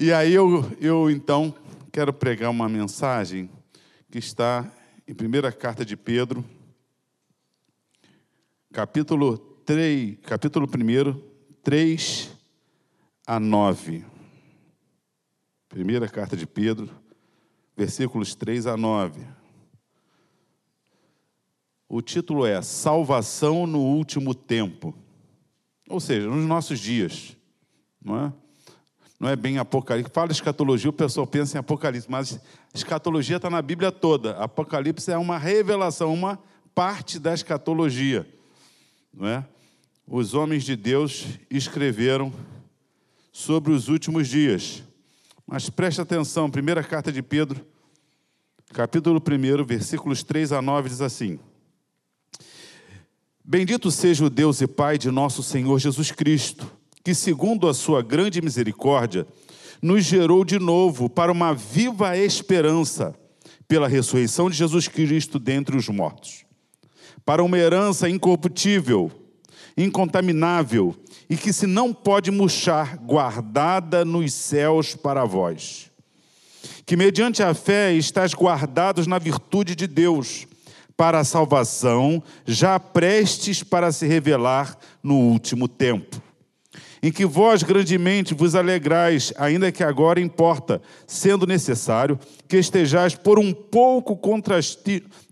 E aí eu então quero pregar uma mensagem que está em 1ª Carta de Pedro, capítulo 1, 3 a 9. 1ª Carta de Pedro, versículos 3 a 9. O título é Salvação no Último Tempo, ou seja, nos nossos dias, não é? Não é bem Apocalipse. Fala escatologia, o pessoal pensa em Apocalipse, mas escatologia está na Bíblia toda. Apocalipse é uma revelação, uma parte da escatologia, não é? Os homens de Deus escreveram sobre os últimos dias. Mas preste atenção, 1ª Carta de Pedro, capítulo 1, versículos 3 a 9, diz assim: Bendito seja o Deus e Pai de nosso Senhor Jesus Cristo, que, segundo a sua grande misericórdia, nos gerou de novo para uma viva esperança pela ressurreição de Jesus Cristo dentre os mortos, para uma herança incorruptível, incontaminável e que se não pode murchar, guardada nos céus para vós, que mediante a fé estáis guardados na virtude de Deus, para a salvação, já prestes para se revelar no último tempo, em que vós grandemente vos alegrais, ainda que agora importa, sendo necessário, que estejais por um pouco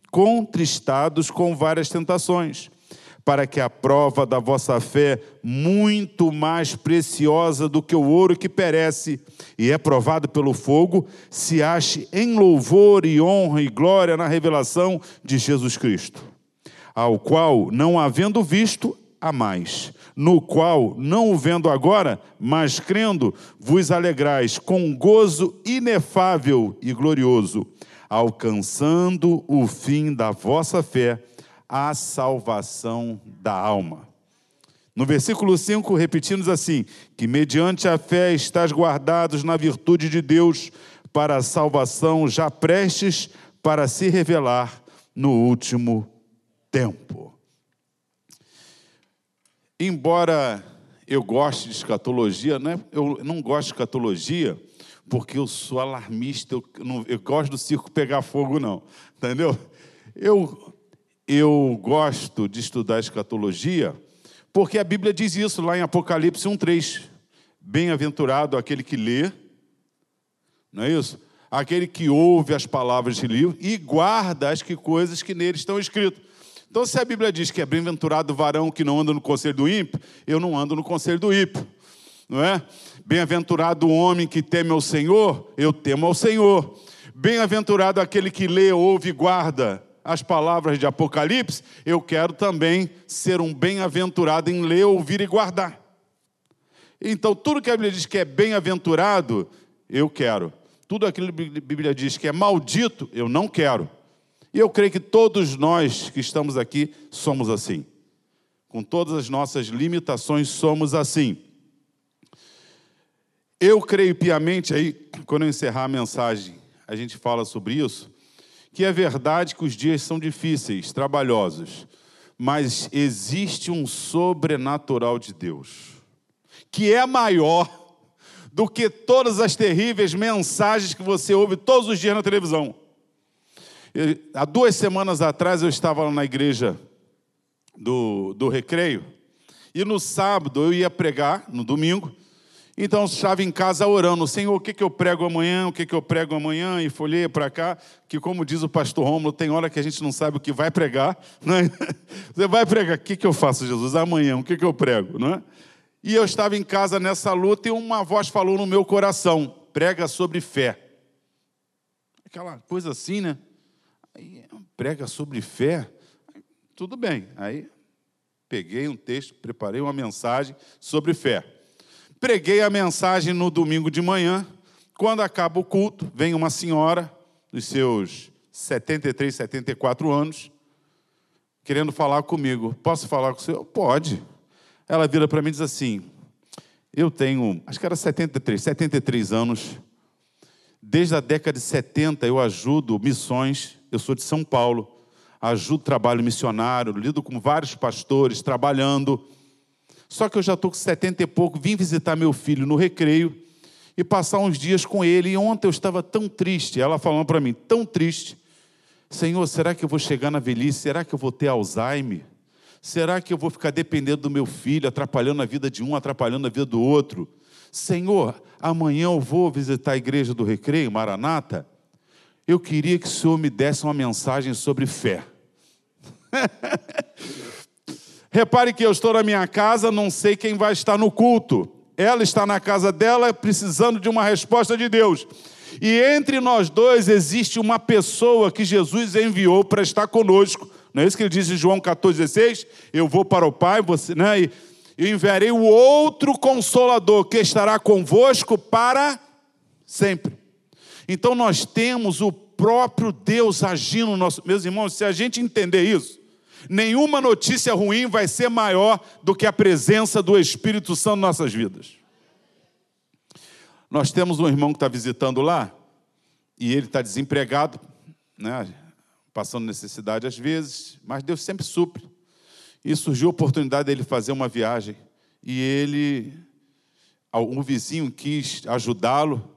contristados com várias tentações, para que a prova da vossa fé, muito mais preciosa do que o ouro que perece e é provado pelo fogo, se ache em louvor e honra e glória na revelação de Jesus Cristo, ao qual, não havendo visto, amais, no qual, não o vendo agora, mas crendo, vos alegrais com gozo inefável e glorioso, alcançando o fim da vossa fé, a salvação da alma. No versículo 5, repetimos assim: que mediante a fé estás guardados na virtude de Deus para a salvação, já prestes para se revelar no último tempo. Embora eu goste de escatologia, né? Eu não gosto de escatologia porque eu sou alarmista, eu gosto do circo pegar fogo, não, entendeu? Eu gosto de estudar escatologia porque a Bíblia diz isso lá em Apocalipse 1:3. Bem-aventurado aquele que lê, não é isso? Aquele que ouve as palavras do livro e guarda as coisas que nele estão escritas. Então, se a Bíblia diz que é bem-aventurado o varão que não anda no conselho do ímpio, eu não ando no conselho do ímpio, não é? Bem-aventurado o homem que teme ao Senhor, eu temo ao Senhor. Bem-aventurado aquele que lê, ouve e guarda as palavras de Apocalipse, eu quero também ser um bem-aventurado em ler, ouvir e guardar. Então, tudo que a Bíblia diz que é bem-aventurado, eu quero. Tudo aquilo que a Bíblia diz que é maldito, eu não quero. E eu creio que todos nós que estamos aqui somos assim. Com todas as nossas limitações, somos assim. Eu creio piamente, aí, quando eu encerrar a mensagem, a gente fala sobre isso, que é verdade que os dias são difíceis, trabalhosos, mas existe um sobrenatural de Deus, que é maior do que todas as terríveis mensagens que você ouve todos os dias na televisão. Há 2 semanas atrás eu estava lá na igreja do Recreio, e no sábado eu ia pregar, no domingo. Então, eu estava em casa orando: Senhor, o que eu prego amanhã? O que eu prego amanhã? E folhei para cá, que como diz o pastor Rômulo, tem hora que a gente não sabe o que vai pregar, né? Você vai pregar, o que eu faço, Jesus? Amanhã, o que eu prego, né? E eu estava em casa nessa luta e uma voz falou no meu coração: prega sobre fé. Aquela coisa assim, né? Aí, prega sobre fé? Tudo bem. Aí, peguei um texto, preparei uma mensagem sobre fé. Preguei a mensagem no domingo de manhã. Quando acaba o culto, vem uma senhora dos seus 73, 74 anos, querendo falar comigo. Posso falar com o senhor? Pode. Ela vira para mim e diz assim: eu tenho, acho que era 73 anos. Desde a década de 70 eu ajudo missões. Eu sou de São Paulo. Ajudo trabalho missionário, lido com vários pastores, trabalhando. Só que eu já estou com 70 e pouco, vim visitar meu filho no Recreio, e passar uns dias com ele. E ontem eu estava tão triste, ela falando para mim, tão triste. Senhor, será que eu vou chegar na velhice? Será que eu vou ter Alzheimer? Será que eu vou ficar dependendo do meu filho, atrapalhando a vida de um, atrapalhando a vida do outro? Senhor, amanhã eu vou visitar a igreja do Recreio, Maranata. Eu queria que o Senhor me desse uma mensagem sobre fé. Repare que eu estou na minha casa, não sei quem vai estar no culto. Ela está na casa dela precisando de uma resposta de Deus. E entre nós dois existe uma pessoa que Jesus enviou para estar conosco. Não é isso que ele diz em João 14,16? Eu vou para o Pai, você, né? E eu enviarei o outro Consolador que estará convosco para sempre. Então nós temos o próprio Deus agindo no nosso... Meus irmãos, se a gente entender isso, nenhuma notícia ruim vai ser maior do que a presença do Espírito Santo em nossas vidas. Nós temos um irmão que está visitando lá, e ele está desempregado, né? Passando necessidade às vezes, mas Deus sempre supre. E surgiu a oportunidade dele fazer uma viagem, e um vizinho quis ajudá-lo,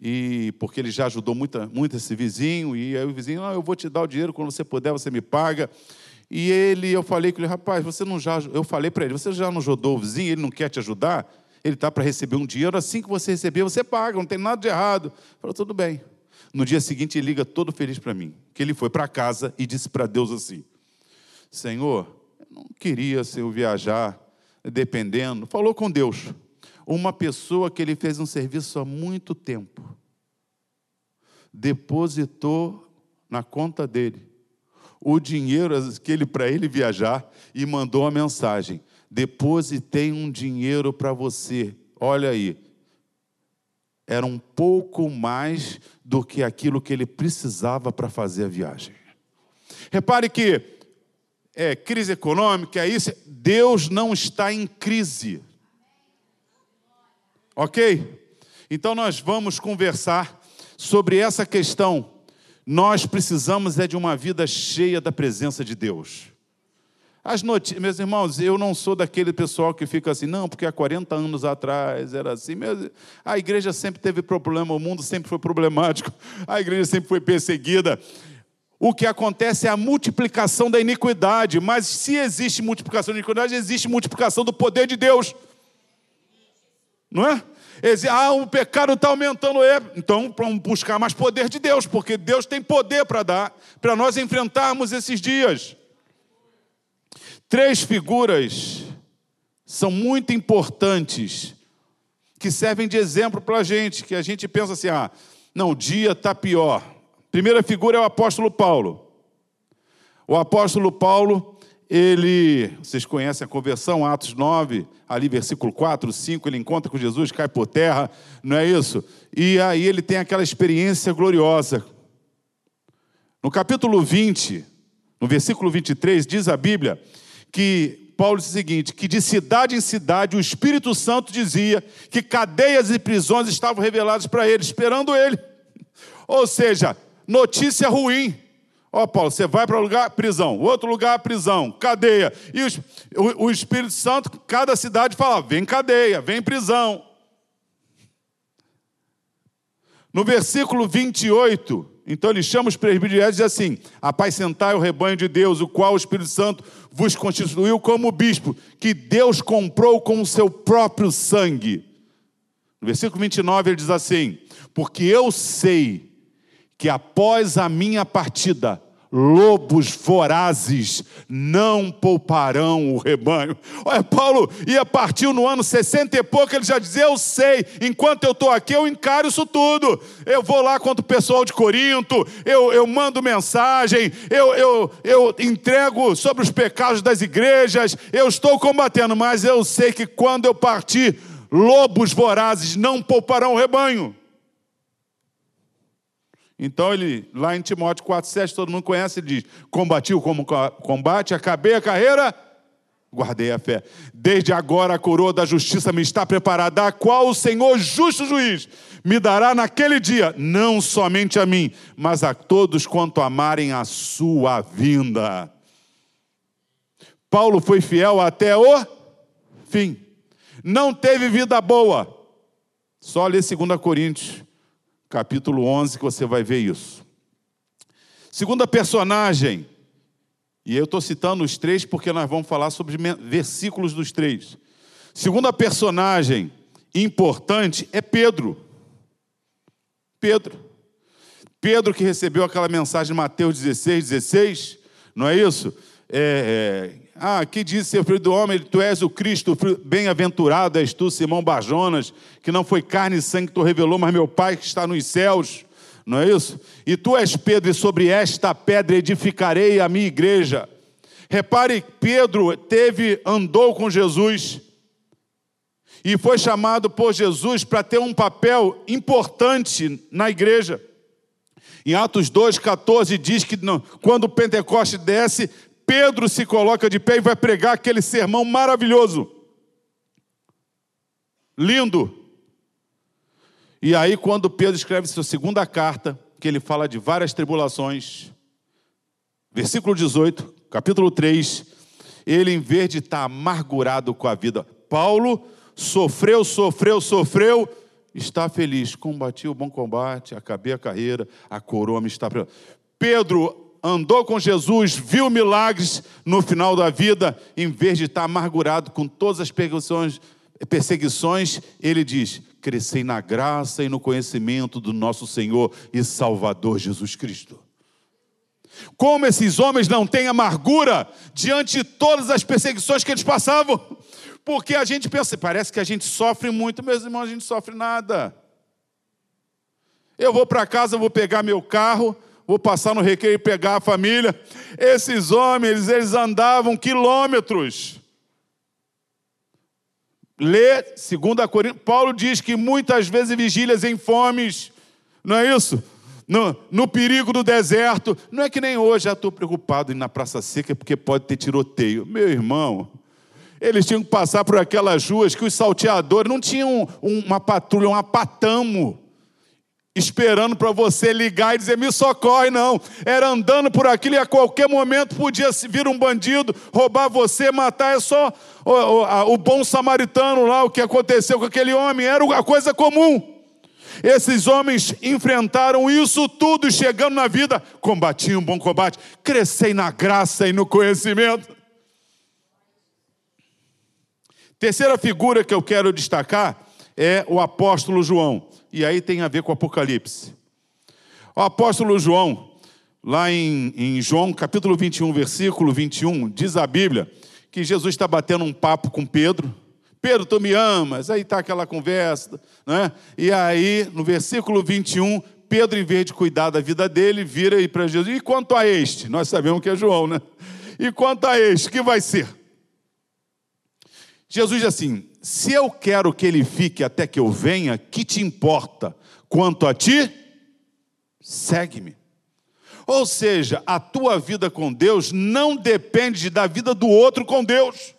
e porque ele já ajudou muito esse vizinho, e aí o vizinho, eu vou te dar o dinheiro, quando você puder, você me paga. E eu falei com ele, rapaz, eu falei para ele, você já não ajudou o vizinho, ele não quer te ajudar? Ele está para receber um dinheiro, assim que você receber, você paga, não tem nada de errado. Ele falou, tudo bem. No dia seguinte, ele liga todo feliz para mim, que ele foi para casa e disse para Deus assim, Senhor, eu não queria, eu viajar, dependendo. Falou com Deus. Uma pessoa que ele fez um serviço há muito tempo, depositou na conta dele o dinheiro que ele para ele viajar e mandou a mensagem, depositei um dinheiro para você, olha aí, era um pouco mais do que aquilo que ele precisava para fazer a viagem. Repare que é crise econômica, é isso, Deus não está em crise. Ok? Então nós vamos conversar sobre essa questão. Nós precisamos de uma vida cheia da presença de Deus. Meus irmãos, eu não sou daquele pessoal que fica assim, não, porque há 40 anos atrás era assim. A igreja sempre teve problema, o mundo sempre foi problemático, a igreja sempre foi perseguida. O que acontece é a multiplicação da iniquidade, mas se existe multiplicação da iniquidade, existe multiplicação do poder de Deus. Não é? O pecado está aumentando, então vamos buscar mais poder de Deus, porque Deus tem poder para dar, para nós enfrentarmos esses dias. Três figuras são muito importantes, que servem de exemplo para a gente, que a gente pensa assim, não, o dia está pior. Primeira figura é o apóstolo Paulo. O apóstolo Paulo... vocês conhecem a conversão, Atos 9, ali versículo 4, 5, ele encontra com Jesus, cai por terra, não é isso? E aí ele tem aquela experiência gloriosa. No capítulo 20, no versículo 23, diz a Bíblia que Paulo diz o seguinte, que de cidade em cidade o Espírito Santo dizia que cadeias e prisões estavam reveladas para ele, esperando ele. Ou seja, notícia ruim. Ó, Paulo, você vai para um lugar, prisão. Outro lugar, prisão, cadeia. E o Espírito Santo, cada cidade fala, vem cadeia, vem prisão. No versículo 28, então ele chama os presbiterianos e diz assim, apacentai o rebanho de Deus, o qual o Espírito Santo vos constituiu como bispo, que Deus comprou com o seu próprio sangue. No versículo 29, ele diz assim, porque eu sei que após a minha partida, lobos vorazes não pouparão o rebanho. Olha, Paulo partiu no ano 60 e pouco, ele já dizia, eu sei, enquanto eu estou aqui, eu encaro isso tudo. Eu vou lá contra o pessoal de Corinto, eu mando mensagem, eu entrego sobre os pecados das igrejas, eu estou combatendo, mas eu sei que quando eu partir, lobos vorazes não pouparão o rebanho. Então ele, lá em Timóteo 4,7, todo mundo conhece, ele diz, combati como combate, acabei a carreira, guardei a fé. Desde agora a coroa da justiça me está preparada, a qual o Senhor justo juiz me dará naquele dia, não somente a mim, mas a todos quanto amarem a sua vinda. Paulo foi fiel até o fim. Não teve vida boa. Só lê 2 Coríntios, capítulo 11, que você vai ver isso. Segunda personagem, e eu estou citando os três porque nós vamos falar sobre versículos dos três. Segunda personagem importante é Pedro. Pedro que recebeu aquela mensagem de Mateus 16:16, não é isso? Que diz ser filho do homem, tu és o Cristo, bem-aventurado és tu, Simão Barjonas, que não foi carne e sangue que tu revelou, mas meu Pai que está nos céus, não é isso? E tu és Pedro, e sobre esta pedra edificarei a minha igreja. Repare, Pedro andou com Jesus e foi chamado por Jesus para ter um papel importante na igreja. Em Atos 2,14 diz que quando o Pentecoste desce, Pedro se coloca de pé e vai pregar aquele sermão maravilhoso, lindo. E aí, quando Pedro escreve sua segunda carta, que ele fala de várias tribulações, versículo 18, capítulo 3, ele, em vez de estar amargurado com a vida, Paulo sofreu, está feliz. Combati o bom combate, acabei a carreira, a coroa me está... Pedro andou com Jesus, viu milagres no final da vida, em vez de estar amargurado com todas as perseguições, ele diz: crescei na graça e no conhecimento do nosso Senhor e Salvador Jesus Cristo. Como esses homens não têm amargura diante de todas as perseguições que eles passavam, porque a gente pensa, parece que a gente sofre muito, meus irmãos, a gente sofre nada. Eu vou para casa, vou pegar meu carro, vou passar no Recreio e pegar a família. Esses homens, eles andavam quilômetros. Lê 2 Coríntios. Paulo diz que muitas vezes vigílias em fomes, não é isso? No perigo do deserto. Não é que nem hoje, já estou preocupado em ir na Praça Seca porque pode ter tiroteio. Meu irmão, eles tinham que passar por aquelas ruas que os salteadores não tinham uma patrulha, um apatamo, esperando para você ligar e dizer, me socorre, não. Era andando por aquilo e a qualquer momento podia vir um bandido, roubar você, matar. É só o bom samaritano lá, o que aconteceu com aquele homem, era uma coisa comum. Esses homens enfrentaram isso tudo, chegando na vida, combati um bom combate, cresci na graça e no conhecimento. Terceira figura que eu quero destacar é o apóstolo João. E aí tem a ver com o Apocalipse. O apóstolo João, lá em João, capítulo 21, versículo 21, diz a Bíblia que Jesus está batendo um papo com Pedro. Pedro, tu me amas? Aí está aquela conversa, né? E aí, no versículo 21, Pedro, em vez de cuidar da vida dele, vira aí para Jesus. E quanto a este? Nós sabemos que é João, né? E quanto a este, que vai ser? Jesus diz assim: se eu quero que ele fique até que eu venha, que te importa? Quanto a ti, segue-me. Ou seja, a tua vida com Deus não depende da vida do outro com Deus.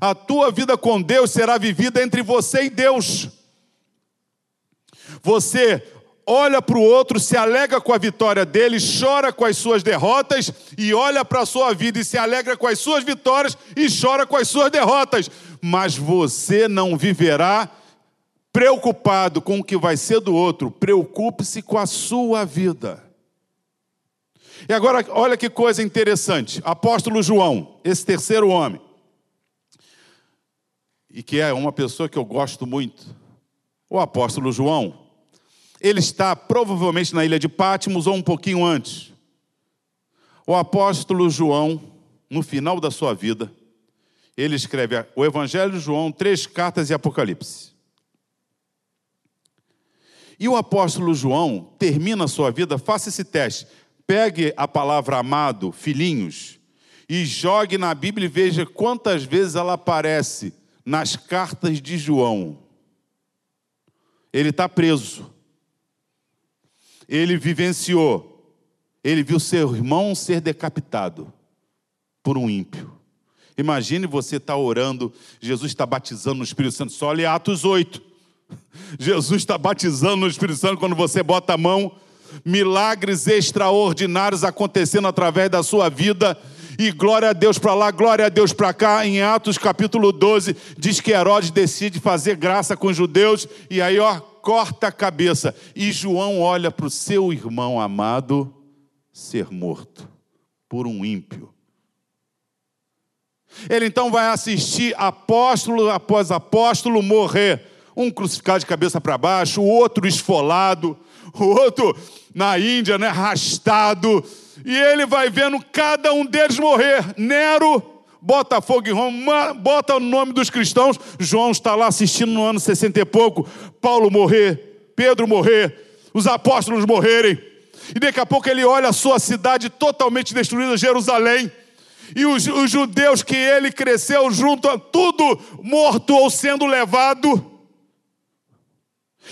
A tua vida com Deus será vivida entre você e Deus. Você olha para o outro, se alega com a vitória dele, chora com as suas derrotas, e olha para a sua vida e se alegra com as suas vitórias e chora com as suas derrotas. Mas você não viverá preocupado com o que vai ser do outro. Preocupe-se com a sua vida. E agora, olha que coisa interessante. Apóstolo João, esse terceiro homem, e que é uma pessoa que eu gosto muito, o apóstolo João, ele está provavelmente na ilha de Patmos ou um pouquinho antes. O apóstolo João, no final da sua vida, ele escreve o Evangelho de João, 3 cartas e Apocalipse. E o apóstolo João termina a sua vida, faça esse teste, pegue a palavra amado, filhinhos, e jogue na Bíblia e veja quantas vezes ela aparece nas cartas de João. Ele está preso. Ele vivenciou, ele viu seu irmão ser decapitado por um ímpio. Imagine você estar orando, Jesus está batizando no Espírito Santo, só olha Atos 8. Jesus está batizando no Espírito Santo, quando você bota a mão, milagres extraordinários acontecendo através da sua vida, E glória a Deus para lá, glória a Deus para cá. Em Atos capítulo 12, diz que Herodes decide fazer graça com os judeus. E aí, ó, corta a cabeça. E João olha para o seu irmão amado ser morto por um ímpio. Ele então vai assistir apóstolo após apóstolo morrer. Um crucificado de cabeça para baixo, o outro esfolado, o outro na Índia, né, arrastado. E ele vai vendo cada um deles morrer. Nero bota fogo em Roma, bota o nome dos cristãos. João está lá assistindo no ano 60 e pouco. Paulo morrer, Pedro morrer, os apóstolos morrerem. E daqui a pouco ele olha a sua cidade totalmente destruída, Jerusalém. E os judeus que ele cresceu junto, a tudo morto ou sendo levado.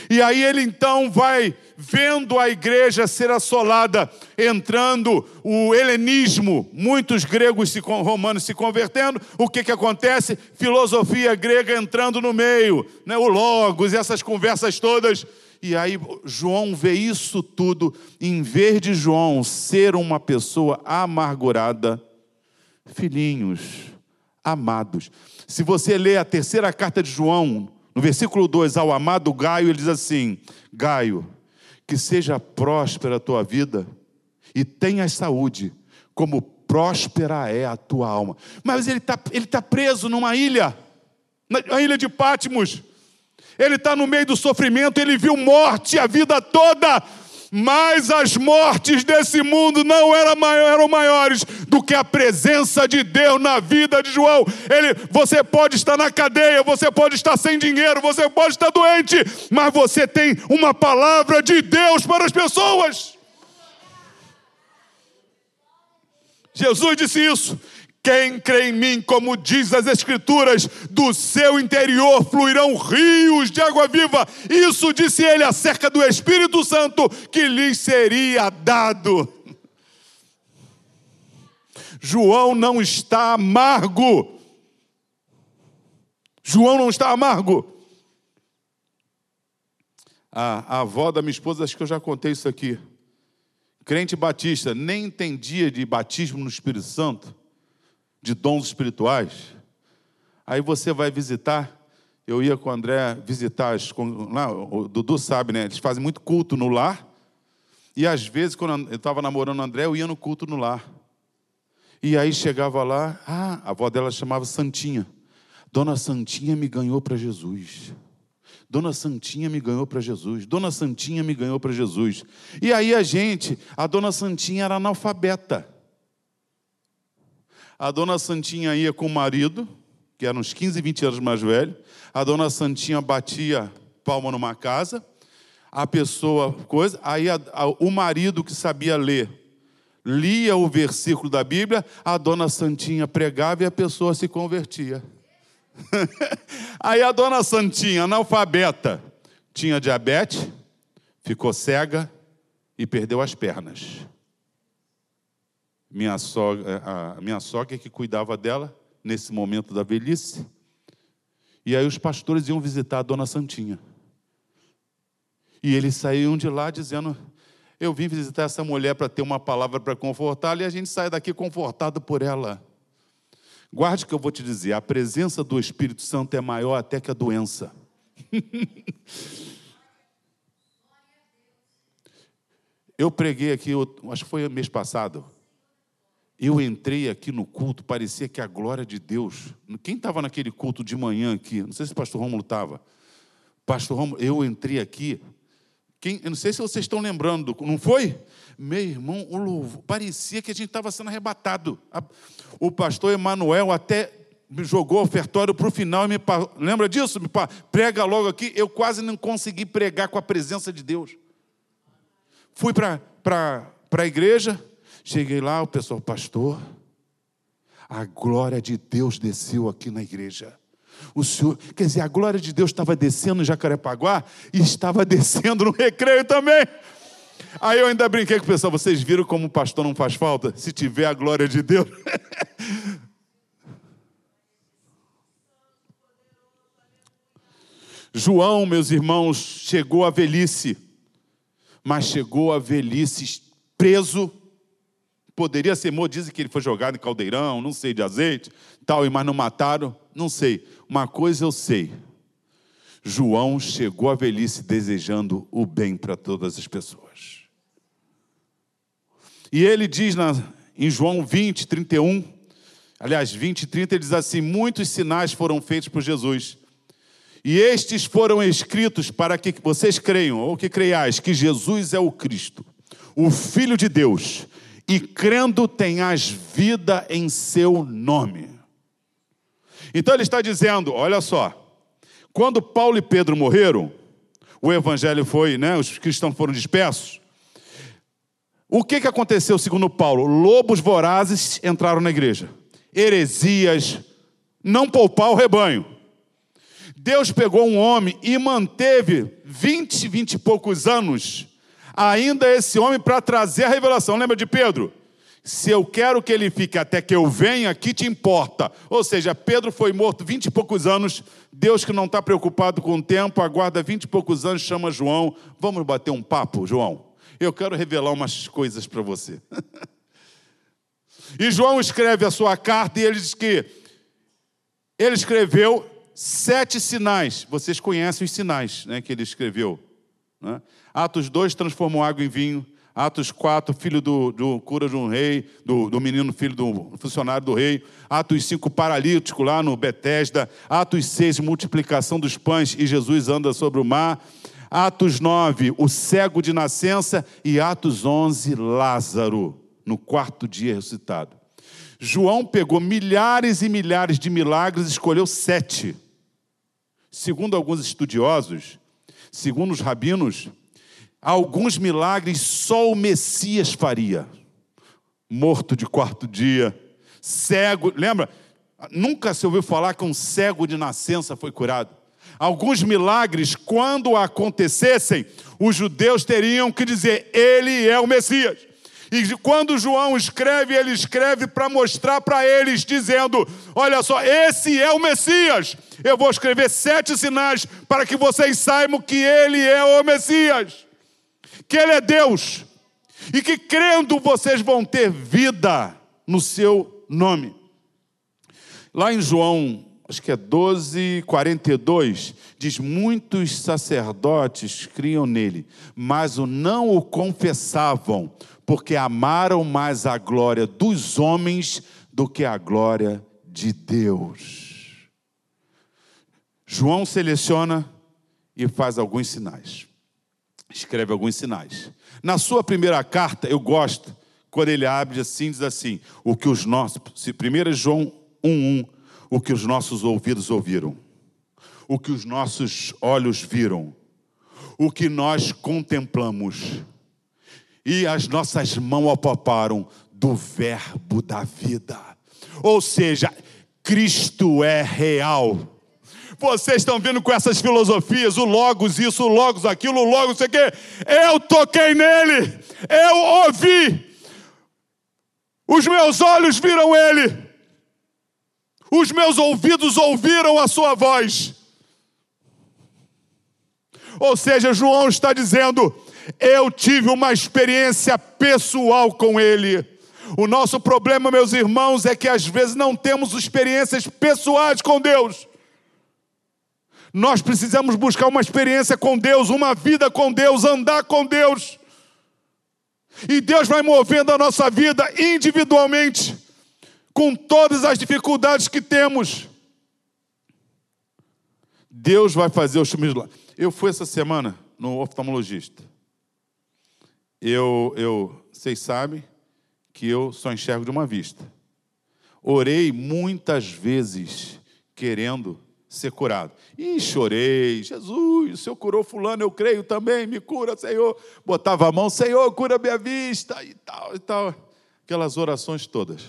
E aí ele então vai vendo a igreja ser assolada, entrando o helenismo, muitos gregos e romanos se convertendo. O que que acontece? Filosofia grega entrando no meio, né? O Logos, essas conversas todas. E aí João vê isso tudo. Em vez de João ser uma pessoa amargurada, filhinhos amados, se você ler a terceira carta de João, no versículo 2, ao amado Gaio, ele diz assim: Gaio, que seja próspera a tua vida e tenhas saúde, como próspera é a tua alma. Mas ele tá preso numa ilha, na ilha de Patmos. Ele está no meio do sofrimento, ele viu morte a vida toda, mas as mortes desse mundo não eram maiores do que a presença de Deus na vida de João. Você pode estar na cadeia, você pode estar sem dinheiro, você pode estar doente, mas você tem uma palavra de Deus para as pessoas. Jesus disse isso: quem crê em mim, como diz as Escrituras, do seu interior fluirão rios de água viva. Isso disse ele acerca do Espírito Santo, que lhes seria dado. João não está amargo. João não está amargo. A avó da minha esposa, acho que eu já contei isso aqui. Crente batista, nem entendia de batismo no Espírito Santo, de dons espirituais. Aí você vai visitar, eu ia com o André visitar, o Dudu sabe, né? Eles fazem muito culto no lar, e às vezes, quando eu estava namorando o André, eu ia no culto no lar. E aí chegava lá, a avó dela chamava Santinha. Dona Santinha me ganhou para Jesus. Dona Santinha me ganhou para Jesus. Dona Santinha me ganhou para Jesus. E aí a Dona Santinha era analfabeta. A Dona Santinha ia com o marido, que era uns 15, 20 anos mais velho. A Dona Santinha batia palma numa casa. A pessoa, coisa. Aí o marido, que sabia ler, lia o versículo da Bíblia. A Dona Santinha pregava e a pessoa se convertia. Aí a Dona Santinha, analfabeta, tinha diabetes, ficou cega e perdeu as pernas. A minha sogra que cuidava dela nesse momento da velhice. E aí os pastores iam visitar a Dona Santinha. E eles saíam de lá dizendo: eu vim visitar essa mulher para ter uma palavra para confortá-la, e a gente sai daqui confortado por ela. Guarde que eu vou te dizer, a presença do Espírito Santo é maior até que a doença. Eu preguei aqui, acho que foi mês passado. Eu entrei aqui no culto, parecia que a glória de Deus... Quem estava naquele culto de manhã aqui? Não sei se o pastor Rômulo estava. Pastor Rômulo, eu entrei aqui... Eu não sei se vocês estão lembrando, não foi? Meu irmão, o louvor... Parecia que a gente estava sendo arrebatado. O pastor Emanuel até jogou o ofertório para o final. Lembra disso? Prega logo aqui. Eu quase não consegui pregar com a presença de Deus. Fui para a igreja... Cheguei lá, o pessoal: pastor, a glória de Deus desceu aqui na igreja. O senhor, quer dizer, a glória de Deus estava descendo em Jacarepaguá e estava descendo no Recreio também. Aí eu ainda brinquei com o pessoal: vocês viram como o pastor não faz falta? Se tiver a glória de Deus. João, meus irmãos, chegou à velhice, mas chegou à velhice preso Poderia ser morto, dizem que ele foi jogado em caldeirão, não sei, de azeite, tal, mas não mataram, não sei. Uma coisa eu sei, João chegou à velhice desejando o bem para todas as pessoas. E ele diz em João 20, 31, aliás, 20 e 30, ele diz assim: muitos sinais foram feitos por Jesus, e estes foram escritos para que vocês creiam, ou que creiais, que Jesus é o Cristo, o Filho de Deus, e crendo tenhas vida em seu nome. Então ele está dizendo, olha só, quando Paulo e Pedro morreram, o evangelho foi, né, os cristãos foram dispersos. O que aconteceu segundo Paulo? Lobos vorazes entraram na igreja. Heresias, não poupar o rebanho. Deus pegou um homem e manteve 20 e poucos anos, ainda esse homem para trazer a revelação. Lembra de Pedro? Se eu quero que ele fique até que eu venha, que te importa? Ou seja, Pedro foi morto 20 e poucos anos, Deus, que não está preocupado com o tempo, aguarda 20 e poucos anos, chama João, vamos bater um papo, João? Eu quero revelar umas coisas para você. E João escreve a sua carta e ele diz que ele escreveu 7 sinais. Vocês conhecem os sinais, né, que ele escreveu, né? Atos 2, transformou água em vinho. Atos 4, filho do cura de um rei, do menino filho do funcionário do rei. Atos 5, paralítico lá no Betesda. Atos 6, multiplicação dos pães e Jesus anda sobre o mar. Atos 9, o cego de nascença. E Atos 11, Lázaro, no quarto dia ressuscitado. João pegou milhares e milhares de milagres e escolheu 7. Segundo alguns estudiosos, segundo os rabinos, alguns milagres só o Messias faria. Morto de quarto dia, cego, lembra? Nunca se ouviu falar que um cego de nascença foi curado. Alguns milagres, quando acontecessem, os judeus teriam que dizer: ele é o Messias. E quando João escreve, ele escreve para mostrar para eles, dizendo: olha só, esse é o Messias. Eu vou escrever 7 sinais para que vocês saibam que ele é o Messias, que ele é Deus, e que crendo vocês vão ter vida no seu nome. Lá em João, acho que é 12:42, diz: muitos sacerdotes criam nele, mas não o confessavam, porque amaram mais a glória dos homens do que a glória de Deus. João seleciona e faz alguns sinais. Escreve alguns sinais. Na sua primeira carta, eu gosto, quando ele abre assim, diz assim: o que os nossos, 1 João 1:1, o que os nossos ouvidos ouviram, o que os nossos olhos viram, o que nós contemplamos e as nossas mãos apalparam do verbo da vida. Ou seja, Cristo é real. Vocês estão vindo com essas filosofias, o logos isso, o logos aquilo, o logos isso aqui. Eu toquei nele, eu ouvi, os meus olhos viram ele, os meus ouvidos ouviram a sua voz. Ou seja, João está dizendo: eu tive uma experiência pessoal com ele. O nosso problema, meus irmãos, é que às vezes não temos experiências pessoais com Deus. Nós precisamos buscar uma experiência com Deus, uma vida com Deus, andar com Deus. E Deus vai movendo a nossa vida individualmente, com todas as dificuldades que temos. Deus vai fazer os milagres. Eu fui essa semana no oftalmologista. Vocês sabem que eu só enxergo de uma vista. Orei muitas vezes querendo ser curado, e chorei: Jesus, o Senhor curou fulano, eu creio também, me cura, Senhor. Botava a mão: Senhor, cura minha vista, e tal, aquelas orações todas.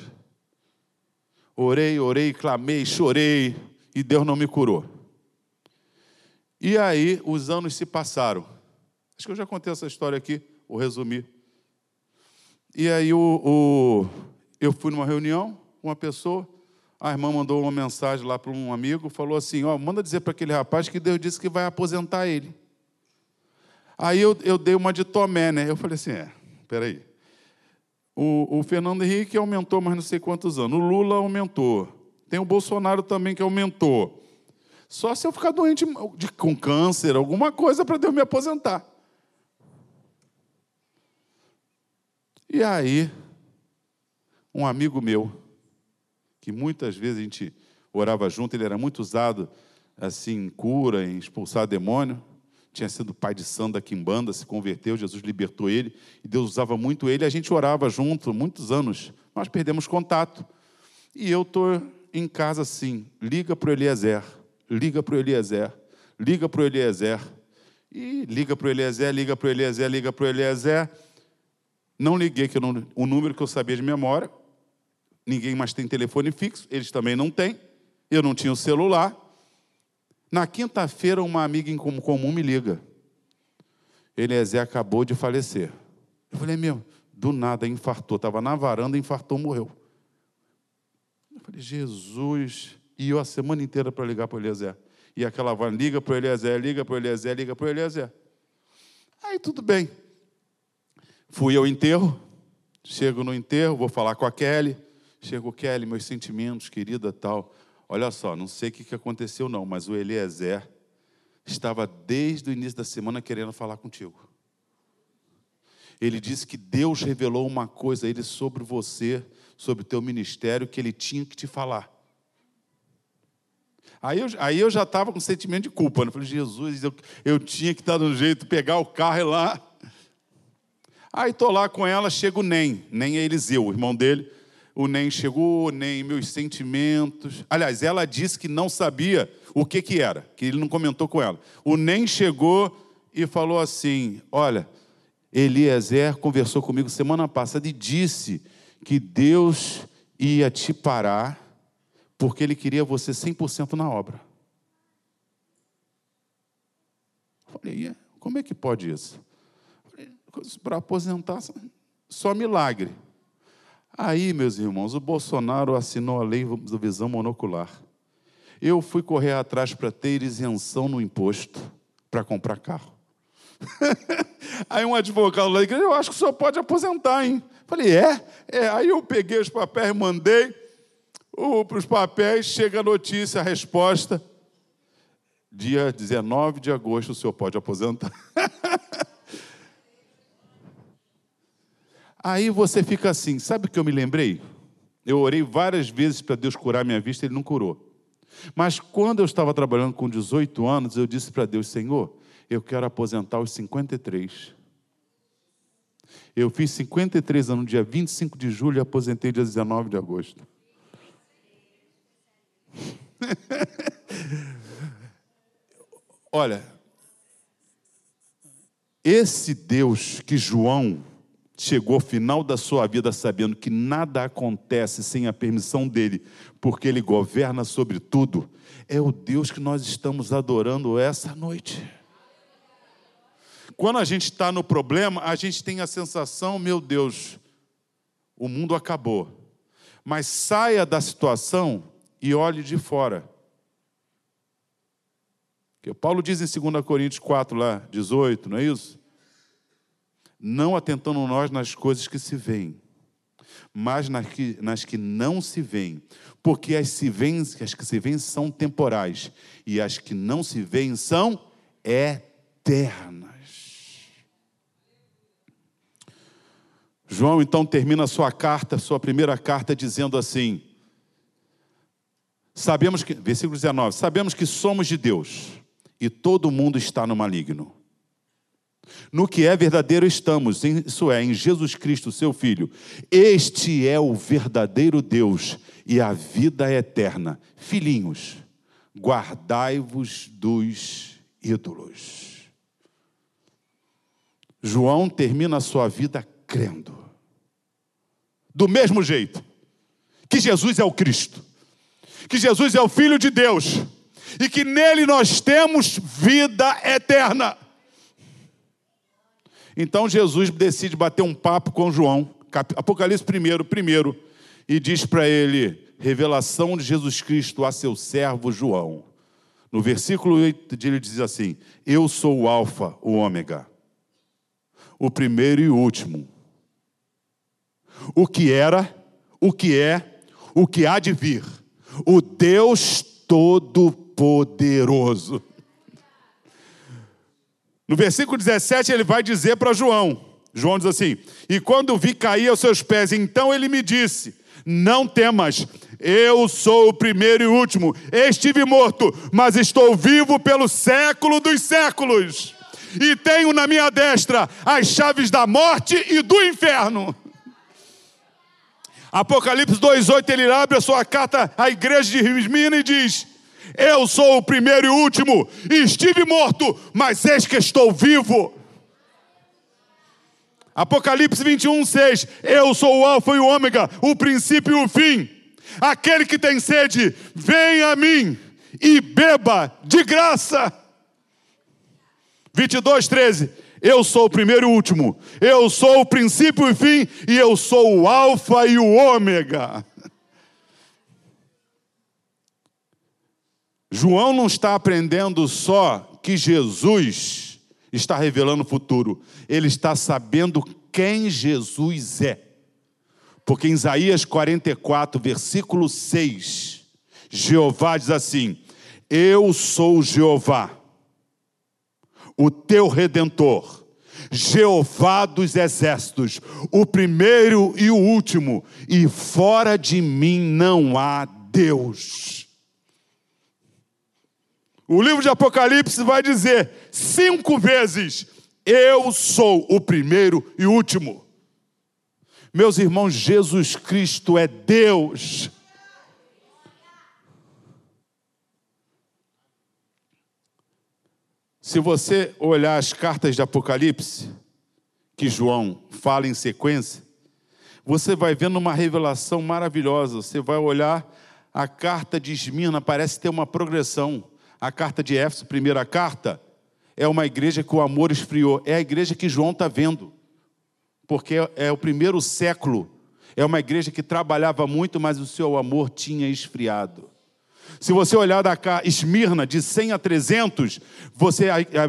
Orei, clamei, chorei, e Deus não me curou. E aí, os anos se passaram, acho que eu já contei essa história aqui, ou resumi. E aí, eu fui numa reunião, uma pessoa, a irmã mandou uma mensagem lá para um amigo, falou assim: ó, manda dizer para aquele rapaz que Deus disse que vai aposentar ele. Aí eu dei uma de Tomé, né? Eu falei assim: peraí. O Fernando Henrique aumentou mais não sei quantos anos. O Lula aumentou. Tem o Bolsonaro também que aumentou. Só se eu ficar doente com câncer, alguma coisa para Deus me aposentar. E aí, um amigo meu, que muitas vezes a gente orava junto, ele era muito usado assim, em cura, em expulsar demônio, tinha sido pai de santo da Quimbanda, se converteu, Jesus libertou ele, e Deus usava muito ele, a gente orava junto, muitos anos, nós perdemos contato. E eu estou em casa assim, liga para o Eliezer, liga para o Eliezer, liga para o Eliezer, e liga para o Eliezer, liga para o Eliezer, liga para o Eliezer. Não liguei, que não, o número que eu sabia de memória, ninguém mais tem telefone fixo, eles também não têm, eu não tinha o celular. Na quinta-feira, uma amiga em comum me liga. Eliezer acabou de falecer. Eu falei, meu, do nada infartou. Estava na varanda, infartou, morreu. Eu falei, Jesus. E eu a semana inteira para ligar para o Eliezer. E aquela van, liga para o Eliezer, liga para o Eliezer, liga para o Eliezer. Aí tudo bem. Fui ao enterro. Chego no enterro, vou falar com a Kelly. Chego, Kelly, meus sentimentos, querida, tal. Olha só, não sei o que aconteceu não, mas o Eliezer estava desde o início da semana querendo falar contigo. Ele disse que Deus revelou uma coisa a ele sobre você, sobre o teu ministério, que ele tinha que te falar. Aí eu já estava com sentimento de culpa, né? Eu falei, Jesus, eu tinha que estar de um jeito, pegar o carro e ir lá. Aí estou lá com ela, chega o Nem, Nem é Eliseu, o irmão dele. O Nem chegou, Nem meus sentimentos... Aliás, ela disse que não sabia o que era, que ele não comentou com ela. O Nem chegou e falou assim, olha, Eliezer conversou comigo semana passada e disse que Deus ia te parar porque ele queria você 100% na obra. Eu falei, como é que pode isso? Para aposentar, só milagre. Aí, meus irmãos, o Bolsonaro assinou a lei da visão monocular. Eu fui correr atrás para ter isenção no imposto, para comprar carro. Aí um advogado lá, eu acho que o senhor pode aposentar, hein? Falei, é. Aí eu peguei os papéis, mandei os papéis, chega a notícia, a resposta. Dia 19 de agosto o senhor pode aposentar. Aí você fica assim, sabe o que eu me lembrei? Eu orei várias vezes para Deus curar minha vista, Ele não curou. Mas quando eu estava trabalhando com 18 anos, eu disse para Deus, Senhor, eu quero aposentar aos 53. Eu fiz 53 anos, dia 25 de julho, e aposentei dia 19 de agosto. Olha, esse Deus que João... chegou ao final da sua vida sabendo que nada acontece sem a permissão dele, porque ele governa sobre tudo, é o Deus que nós estamos adorando essa noite. Quando a gente está no problema, a gente tem a sensação, meu Deus, o mundo acabou. Mas saia da situação e olhe de fora. Porque Paulo diz em 2 Coríntios 4, lá, 18, não é isso? Não atentando nós nas coisas que se veem, mas nas que não se veem, porque as que se veem são temporais, e as que não se veem são eternas. João, então, termina sua primeira carta, dizendo assim, versículo 19, sabemos que somos de Deus, e todo mundo está no maligno. No que é verdadeiro estamos, isso é, em Jesus Cristo, seu Filho. Este é o verdadeiro Deus e a vida eterna. Filhinhos, guardai-vos dos ídolos. João termina a sua vida crendo. Do mesmo jeito que Jesus é o Cristo, que Jesus é o Filho de Deus e que nele nós temos vida eterna. Então Jesus decide bater um papo com João, Apocalipse 1, e diz para ele, revelação de Jesus Cristo a seu servo João. No versículo 8 ele diz assim, eu sou o alfa, o ômega, o primeiro e o último, o que era, o que é, o que há de vir, o Deus Todo-Poderoso. No versículo 17 ele vai dizer para João, João diz assim: e quando vi cair aos seus pés, então ele me disse: não temas, eu sou o primeiro e último, estive morto, mas estou vivo pelo século dos séculos, e tenho na minha destra as chaves da morte e do inferno. Apocalipse 2,8, ele abre a sua carta à igreja de Esmirna e diz: eu sou o primeiro e último, estive morto, mas eis que estou vivo. Apocalipse 21,6, eu sou o alfa e o ômega, o princípio e o fim. Aquele que tem sede, vem a mim e beba de graça. 22,13, eu sou o primeiro e o último, eu sou o princípio e o fim, e eu sou o alfa e o ômega. João não está aprendendo só que Jesus está revelando o futuro, ele está sabendo quem Jesus é. Porque em Isaías 44, versículo 6, Jeová diz assim: eu sou Jeová, o teu Redentor, Jeová dos exércitos, o primeiro e o último, e fora de mim não há Deus. O livro de Apocalipse vai dizer 5 vezes: eu sou o primeiro e último. Meus irmãos, Jesus Cristo é Deus. Se você olhar as cartas de Apocalipse, que João fala em sequência, você vai vendo uma revelação maravilhosa. Você vai olhar a carta de Esmirna, parece ter uma progressão. A carta de Éfeso, primeira carta, é uma igreja que o amor esfriou. É a igreja que João está vendo, porque é o primeiro século. É uma igreja que trabalhava muito, mas o seu amor tinha esfriado. Se você olhar da Esmirna, de 100 a 300,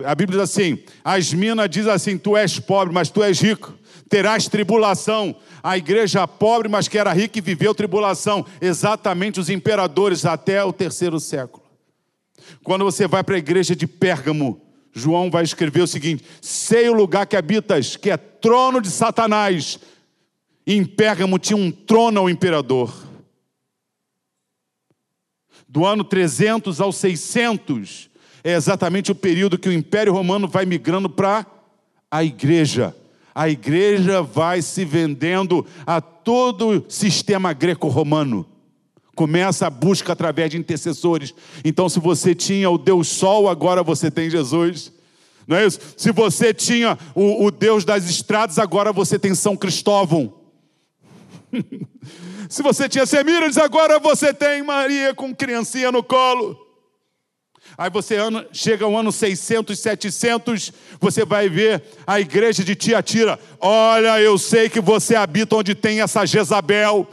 a Bíblia diz assim, a Esmirna diz assim: tu és pobre, mas tu és rico, terás tribulação. A igreja pobre, mas que era rica e viveu tribulação. Exatamente os imperadores até o 3º século. Quando você vai para a igreja de Pérgamo, João vai escrever o seguinte: sei o lugar que habitas, que é trono de Satanás. E em Pérgamo tinha um trono ao imperador. Do ano 300 ao 600, é exatamente o período que o Império Romano vai migrando para a igreja. A igreja vai se vendendo a todo o sistema greco-romano. Começa a busca através de intercessores. Então, se você tinha o Deus Sol, agora você tem Jesus. Não é isso? Se você tinha o Deus das estradas, agora você tem São Cristóvão. Se você tinha Semíramis, agora você tem Maria com criancinha no colo. Aí você chega ao ano 600, 700, você vai ver a igreja de Tiatira. Olha, eu sei que você habita onde tem essa Jezabel,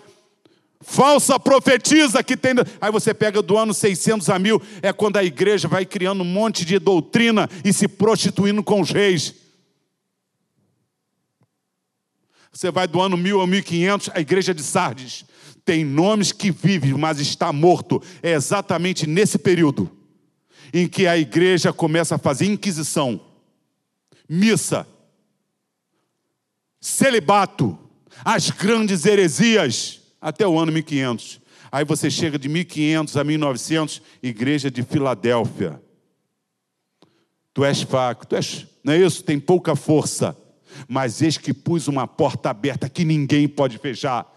falsa profetisa que tem. Aí você pega do ano 600 a 1000, é quando a igreja vai criando um monte de doutrina e se prostituindo com os reis. Você vai do ano 1000 ao 1500, a igreja de Sardes. Tem nomes que vive, mas está morto. É exatamente nesse período em que a igreja começa a fazer inquisição, missa, celibato, as grandes heresias, até o ano 1500. Aí você chega de 1500 a 1900, igreja de Filadélfia. Tu és fraco, não é isso? Tem pouca força, mas eis que pus uma porta aberta que ninguém pode fechar.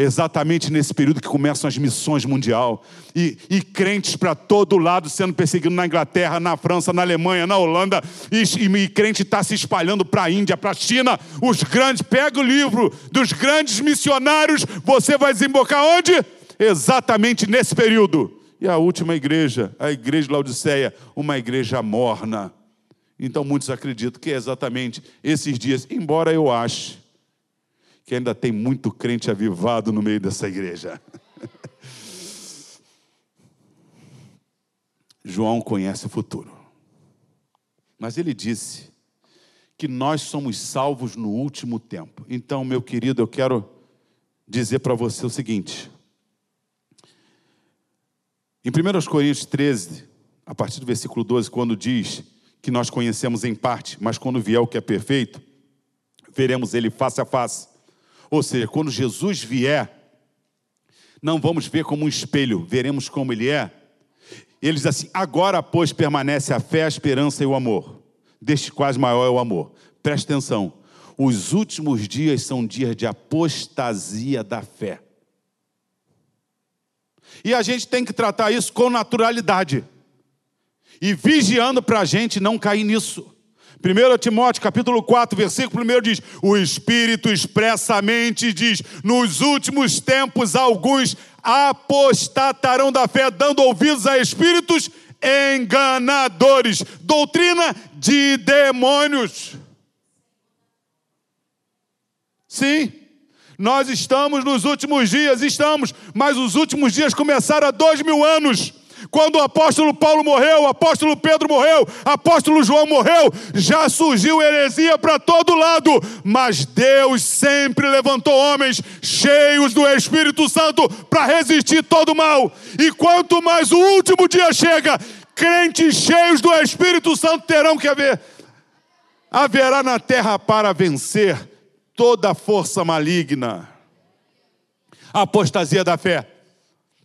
Exatamente nesse período que começam as missões mundial. E crentes para todo lado sendo perseguidos na Inglaterra, na França, na Alemanha, na Holanda. E crente está se espalhando para a Índia, para a China. Os grandes, pega o livro dos grandes missionários. Você vai desembocar onde? Exatamente nesse período. E a última igreja, a igreja de Laodiceia, uma igreja morna. Então muitos acreditam que é exatamente esses dias, embora eu ache que ainda tem muito crente avivado no meio dessa igreja. João conhece o futuro. Mas ele disse que nós somos salvos no último tempo. Então, meu querido, eu quero dizer para você o seguinte. Em 1 Coríntios 13, a partir do versículo 12, quando diz que nós conhecemos em parte, mas quando vier o que é perfeito, veremos ele face a face. Ou seja, quando Jesus vier, não vamos ver como um espelho, veremos como ele é. Ele diz assim: agora, pois, permanece a fé, a esperança e o amor, destes quais maior é o amor. Preste atenção, os últimos dias são dias de apostasia da fé. E a gente tem que tratar isso com naturalidade. E vigiando para a gente não cair nisso. 1 Timóteo, capítulo 4, versículo 1 diz: o Espírito expressamente diz, nos últimos tempos alguns apostatarão da fé, dando ouvidos a espíritos enganadores, doutrina de demônios. Sim, nós estamos nos últimos dias, mas os últimos dias começaram há 2000 anos. Quando o apóstolo Paulo morreu, o apóstolo Pedro morreu, o apóstolo João morreu, já surgiu heresia para todo lado, mas Deus sempre levantou homens cheios do Espírito Santo para resistir todo o mal. E quanto mais o último dia chega, crentes cheios do Espírito Santo terão que haver. Haverá na terra para vencer toda força maligna. Apostasia da fé.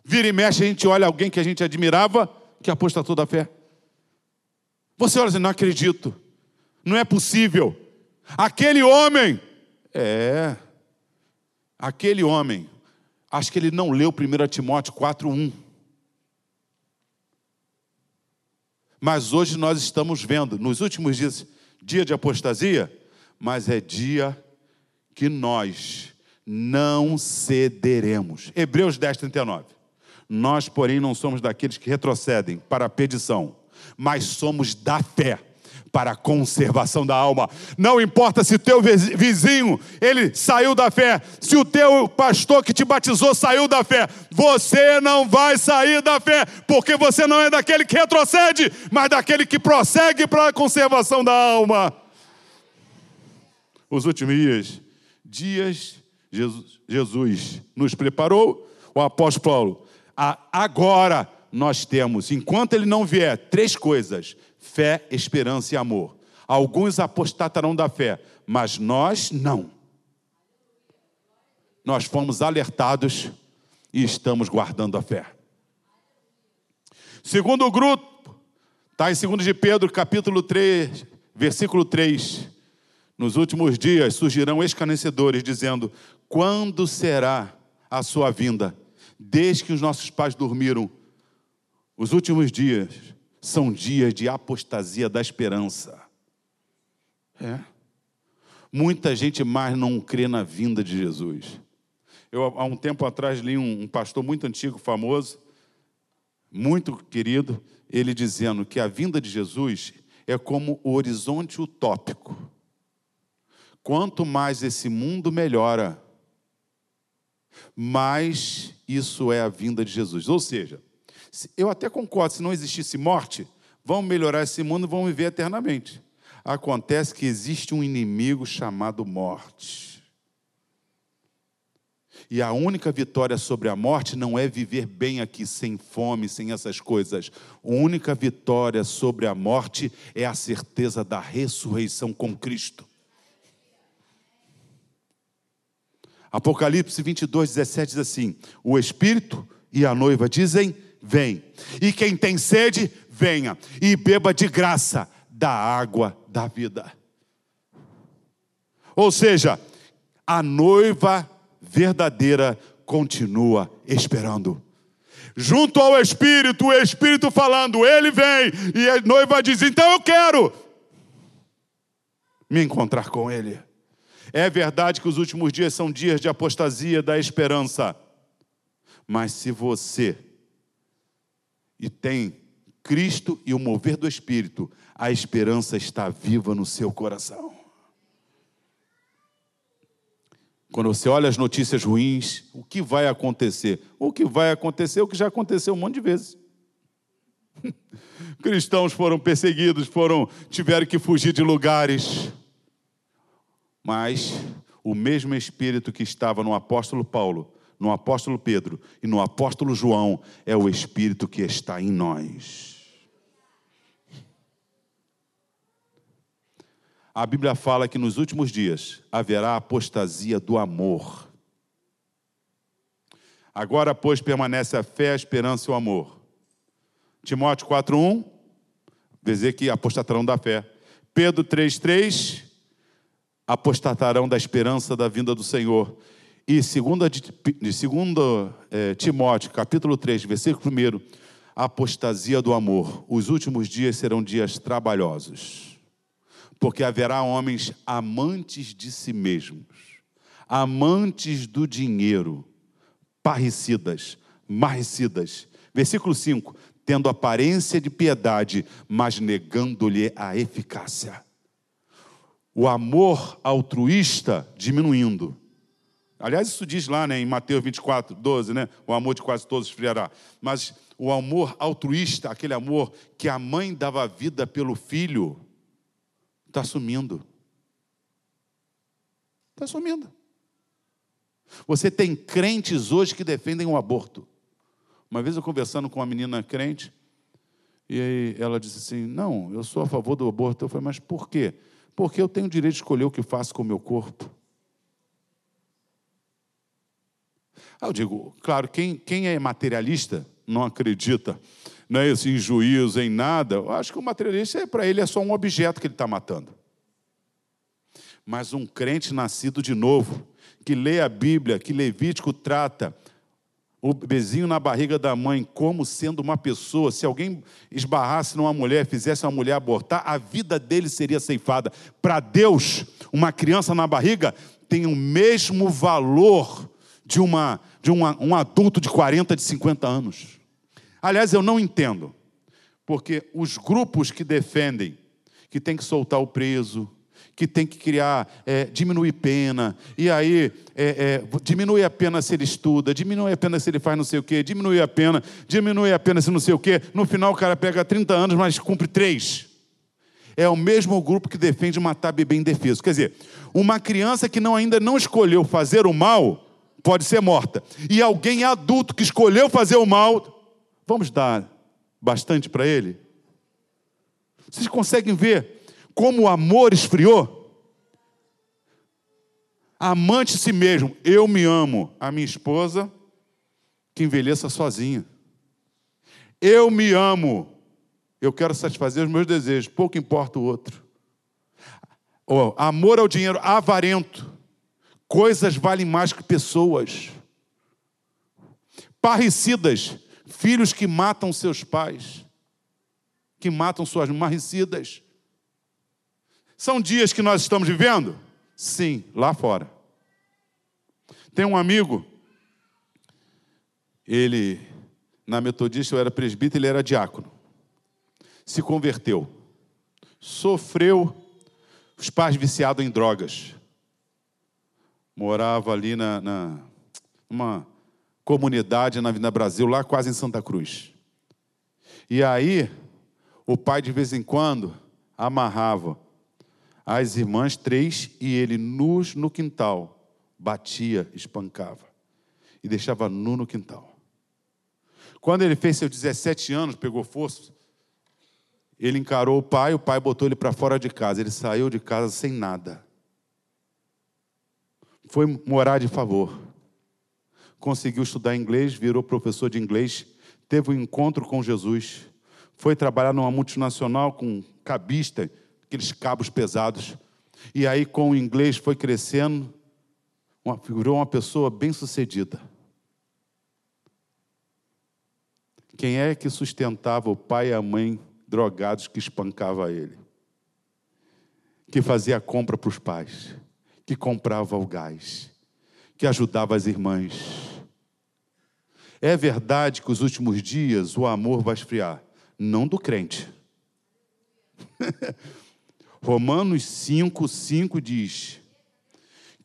Vira e mexe, a gente olha alguém que a gente admirava, que apostatou da fé. Você olha assim, não acredito. Não é possível. Aquele homem, acho que ele não leu 1 Timóteo 4:1. Mas hoje nós estamos vendo, nos últimos dias, dia de apostasia, mas é dia que nós não cederemos. Hebreus 10:39. Nós, porém, não somos daqueles que retrocedem para a perdição, mas somos da fé para a conservação da alma. Não importa se o teu vizinho, ele saiu da fé, se o teu pastor que te batizou saiu da fé, você não vai sair da fé, porque você não é daquele que retrocede, mas daquele que prossegue para a conservação da alma. Os últimos dias, Jesus nos preparou, o apóstolo Paulo. Agora nós temos, enquanto ele não vier, três coisas: fé, esperança e amor. Alguns apostatarão da fé, mas nós não. Nós fomos alertados e estamos guardando a fé. Segundo grupo, está em 2 de Pedro, capítulo 3, versículo 3. Nos últimos dias surgirão escarnecedores, dizendo: quando será a sua vinda? Desde que os nossos pais dormiram. Os últimos dias são dias de apostasia da esperança. Muita gente mais não crê na vinda de Jesus. Eu, há um tempo atrás, li um pastor muito antigo, famoso, muito querido, ele dizendo que a vinda de Jesus é como o horizonte utópico. Quanto mais esse mundo melhora, mas isso é a vinda de Jesus. Ou seja, eu até concordo, se não existisse morte, vamos melhorar esse mundo e vamos viver eternamente. Acontece que existe um inimigo chamado morte. E a única vitória sobre a morte não é viver bem aqui, sem fome, sem essas coisas. A única vitória sobre a morte é a certeza da ressurreição com Cristo. Apocalipse 22:17 diz assim: o Espírito e a noiva dizem, vem. E quem tem sede, venha. E beba de graça da água da vida. Ou seja, a noiva verdadeira continua esperando. Junto ao Espírito, o Espírito falando, ele vem. E a noiva diz, então eu quero me encontrar com ele. É verdade que os últimos dias são dias de apostasia da esperança. Mas se você tem Cristo e o mover do Espírito, a esperança está viva no seu coração. Quando você olha as notícias ruins, o que vai acontecer? O que vai acontecer é o que já aconteceu um monte de vezes. Cristãos foram perseguidos, tiveram que fugir de lugares. Mas o mesmo Espírito que estava no apóstolo Paulo, no apóstolo Pedro e no apóstolo João é o Espírito que está em nós. A Bíblia fala que nos últimos dias haverá apostasia do amor. Agora, pois, permanece a fé, a esperança e o amor. Timóteo 4:1, dizer que apostatarão da fé. Pedro 3:3, apostatarão da esperança da vinda do Senhor. E 2 Timóteo, capítulo 3, versículo 1, apostasia do amor. Os últimos dias serão dias trabalhosos, porque haverá homens amantes de si mesmos, amantes do dinheiro, parricidas, marricidas. Versículo 5, tendo aparência de piedade, mas negando-lhe a eficácia. O amor altruísta diminuindo. Aliás, isso diz lá, né, em Mateus 24:12, né? O amor de quase todos esfriará. Mas o amor altruísta, aquele amor que a mãe dava vida pelo filho, está sumindo. Está sumindo. Você tem crentes hoje que defendem o aborto. Uma vez eu conversando com uma menina crente, e aí ela disse assim, não, eu sou a favor do aborto. Eu falei, mas por quê? Porque eu tenho o direito de escolher o que faço com o meu corpo. Ah, eu digo, claro, quem é materialista não acredita, não é isso, em juízo, em nada. Eu acho que o materialista, para ele, é só um objeto que ele está matando. Mas um crente nascido de novo, que lê a Bíblia, que Levítico trata o bebezinho na barriga da mãe como sendo uma pessoa, se alguém esbarrasse numa mulher, fizesse uma mulher abortar, a vida dele seria ceifada. Para Deus, uma criança na barriga tem o mesmo valor de um adulto de 40, de 50 anos. Aliás, eu não entendo, porque os grupos que defendem que tem que soltar o preso, que tem que criar, diminuir pena, e aí diminui a pena se ele estuda, diminui a pena se ele faz não sei o quê, diminui a pena se não sei o quê, no final o cara pega 30 anos, mas cumpre 3. É o mesmo grupo que defende matar bebê indefeso. Quer dizer, uma criança que ainda não escolheu fazer o mal pode ser morta. E alguém adulto que escolheu fazer o mal, vamos dar bastante para ele? Vocês conseguem ver como o amor esfriou? Amante si mesmo. Eu me amo. A minha esposa, que envelheça sozinha. Eu me amo. Eu quero satisfazer os meus desejos. Pouco importa o outro. Oh, amor ao dinheiro. Avarento. Coisas valem mais que pessoas. Parricidas. Filhos que matam seus pais. Que matam suas marricidas. São dias que nós estamos vivendo? Sim, lá fora. Tem um amigo, ele, na metodista, eu era presbítero, ele era diácono. Se converteu. Sofreu, os pais viciados em drogas. Morava ali numa comunidade na Avenida Brasil, lá quase em Santa Cruz. E aí, o pai, de vez em quando, amarrava as irmãs 3 e ele nus no quintal, batia, espancava e deixava nu no quintal. Quando ele fez seus 17 anos, pegou força, ele encarou o pai botou ele para fora de casa, ele saiu de casa sem nada. Foi morar de favor, conseguiu estudar inglês, virou professor de inglês, teve um encontro com Jesus, foi trabalhar numa multinacional com cabista, aqueles cabos pesados, e aí com o inglês foi crescendo, virou uma pessoa bem-sucedida. Quem é que sustentava o pai e a mãe drogados que espancava ele? Que fazia compra para os pais, que comprava o gás, que ajudava as irmãs. É verdade que os últimos dias o amor vai esfriar, não do crente. Romanos 5:5 diz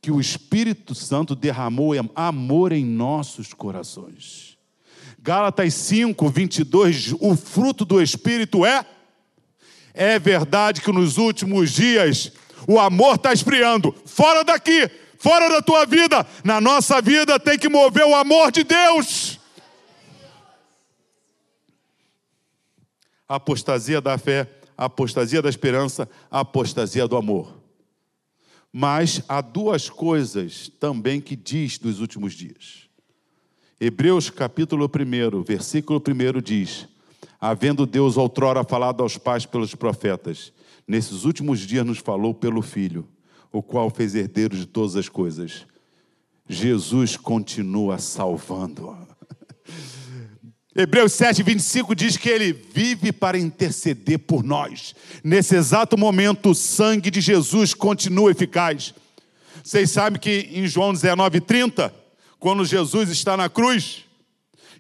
que o Espírito Santo derramou amor em nossos corações. Gálatas 5:22, o fruto do Espírito é verdade que nos últimos dias O amor está esfriando. Fora daqui, fora da tua vida. Na nossa vida tem que mover o amor de Deus. A apostasia da fé, a apostasia da esperança, a apostasia do amor. Mas há duas coisas também que diz dos últimos dias. Hebreus capítulo 1, versículo 1 diz: havendo Deus outrora falado aos pais pelos profetas, nesses últimos dias nos falou pelo Filho, o qual fez herdeiro de todas as coisas. Jesus continua salvando. Hebreus 7:25 diz que ele vive para interceder por nós. Nesse exato momento, o sangue de Jesus continua eficaz. Vocês sabem que em João 19:30, quando Jesus está na cruz,